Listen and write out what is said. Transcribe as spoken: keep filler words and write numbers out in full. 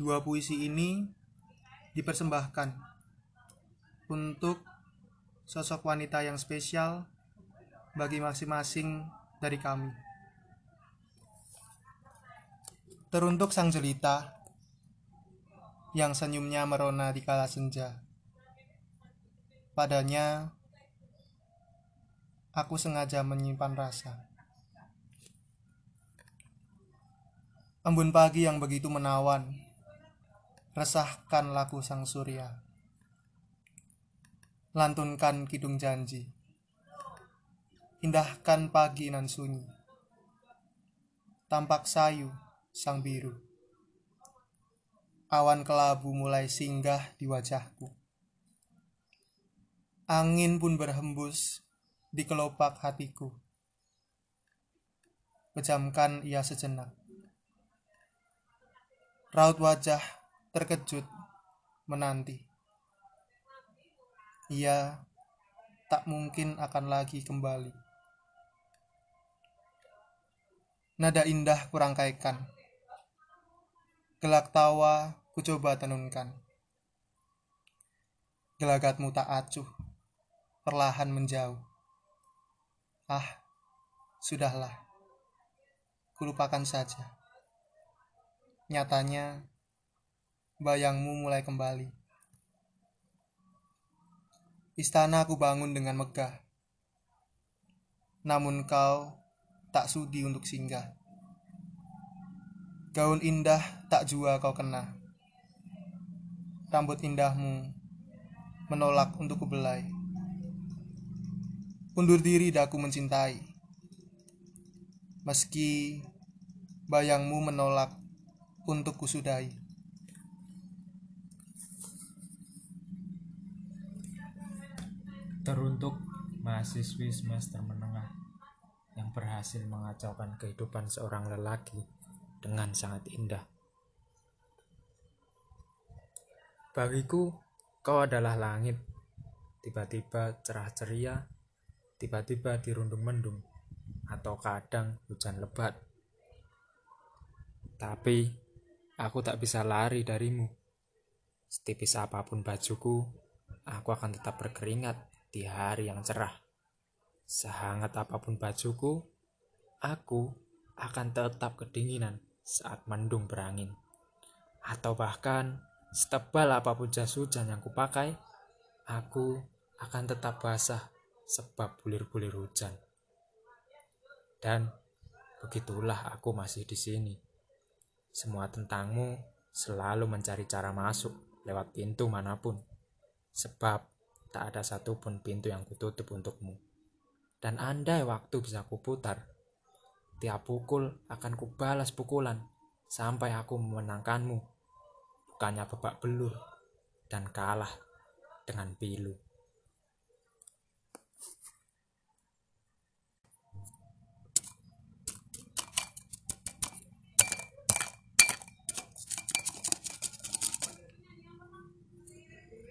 Dua puisi ini dipersembahkan untuk sosok wanita yang spesial bagi masing-masing dari kami. Teruntuk sang jelita yang senyumnya merona di kala senja. Padanya aku sengaja menyimpan rasa. Embun pagi yang begitu menawan, resahkan laku sang surya. Lantunkan kidung janji, indahkan pagi nan sunyi. Tampak sayu sang biru, awan kelabu mulai singgah di wajahku. Angin pun berhembus di kelopak hatiku. Pejamkan ia sejenak. Raut wajah terkejut menanti. Ia tak mungkin akan lagi kembali. Nada indah kurangkaikan. Gelak tawa kucoba tenunkan. Gelagatmu tak acuh, perlahan menjauh. Ah, sudahlah. Kulupakan saja. Nyatanya, bayangmu mulai kembali. Istana aku bangun dengan megah. Namun kau tak sudi untuk singgah. Gaun indah tak jua kau kena. Rambut indahmu menolak untuk kubelai. Undur diri daku mencintai. Meski bayangmu menolak untuk kusudahi. Teruntuk mahasiswi semester menengah yang berhasil mengacaukan kehidupan seorang lelaki dengan sangat indah. Bagiku, kau adalah langit. Tiba-tiba cerah ceria, tiba-tiba dirundung mendung, atau kadang hujan lebat. Tapi aku tak bisa lari darimu. Setipis apapun bajuku, aku akan tetap berkeringat di hari yang cerah. Sehangat apapun bajuku, aku akan tetap kedinginan saat mendung berangin. Atau bahkan setebal apapun jas hujan yang kupakai, aku akan tetap basah sebab bulir-bulir hujan. Dan begitulah aku masih di sini. Semua tentangmu selalu mencari cara masuk lewat pintu manapun, sebab tak ada satupun pintu yang kututup untukmu. Dan andai waktu bisa kuputar, tiap pukul akan kubalas pukulan sampai aku memenangkanmu, bukannya babak belur dan kalah dengan pilu.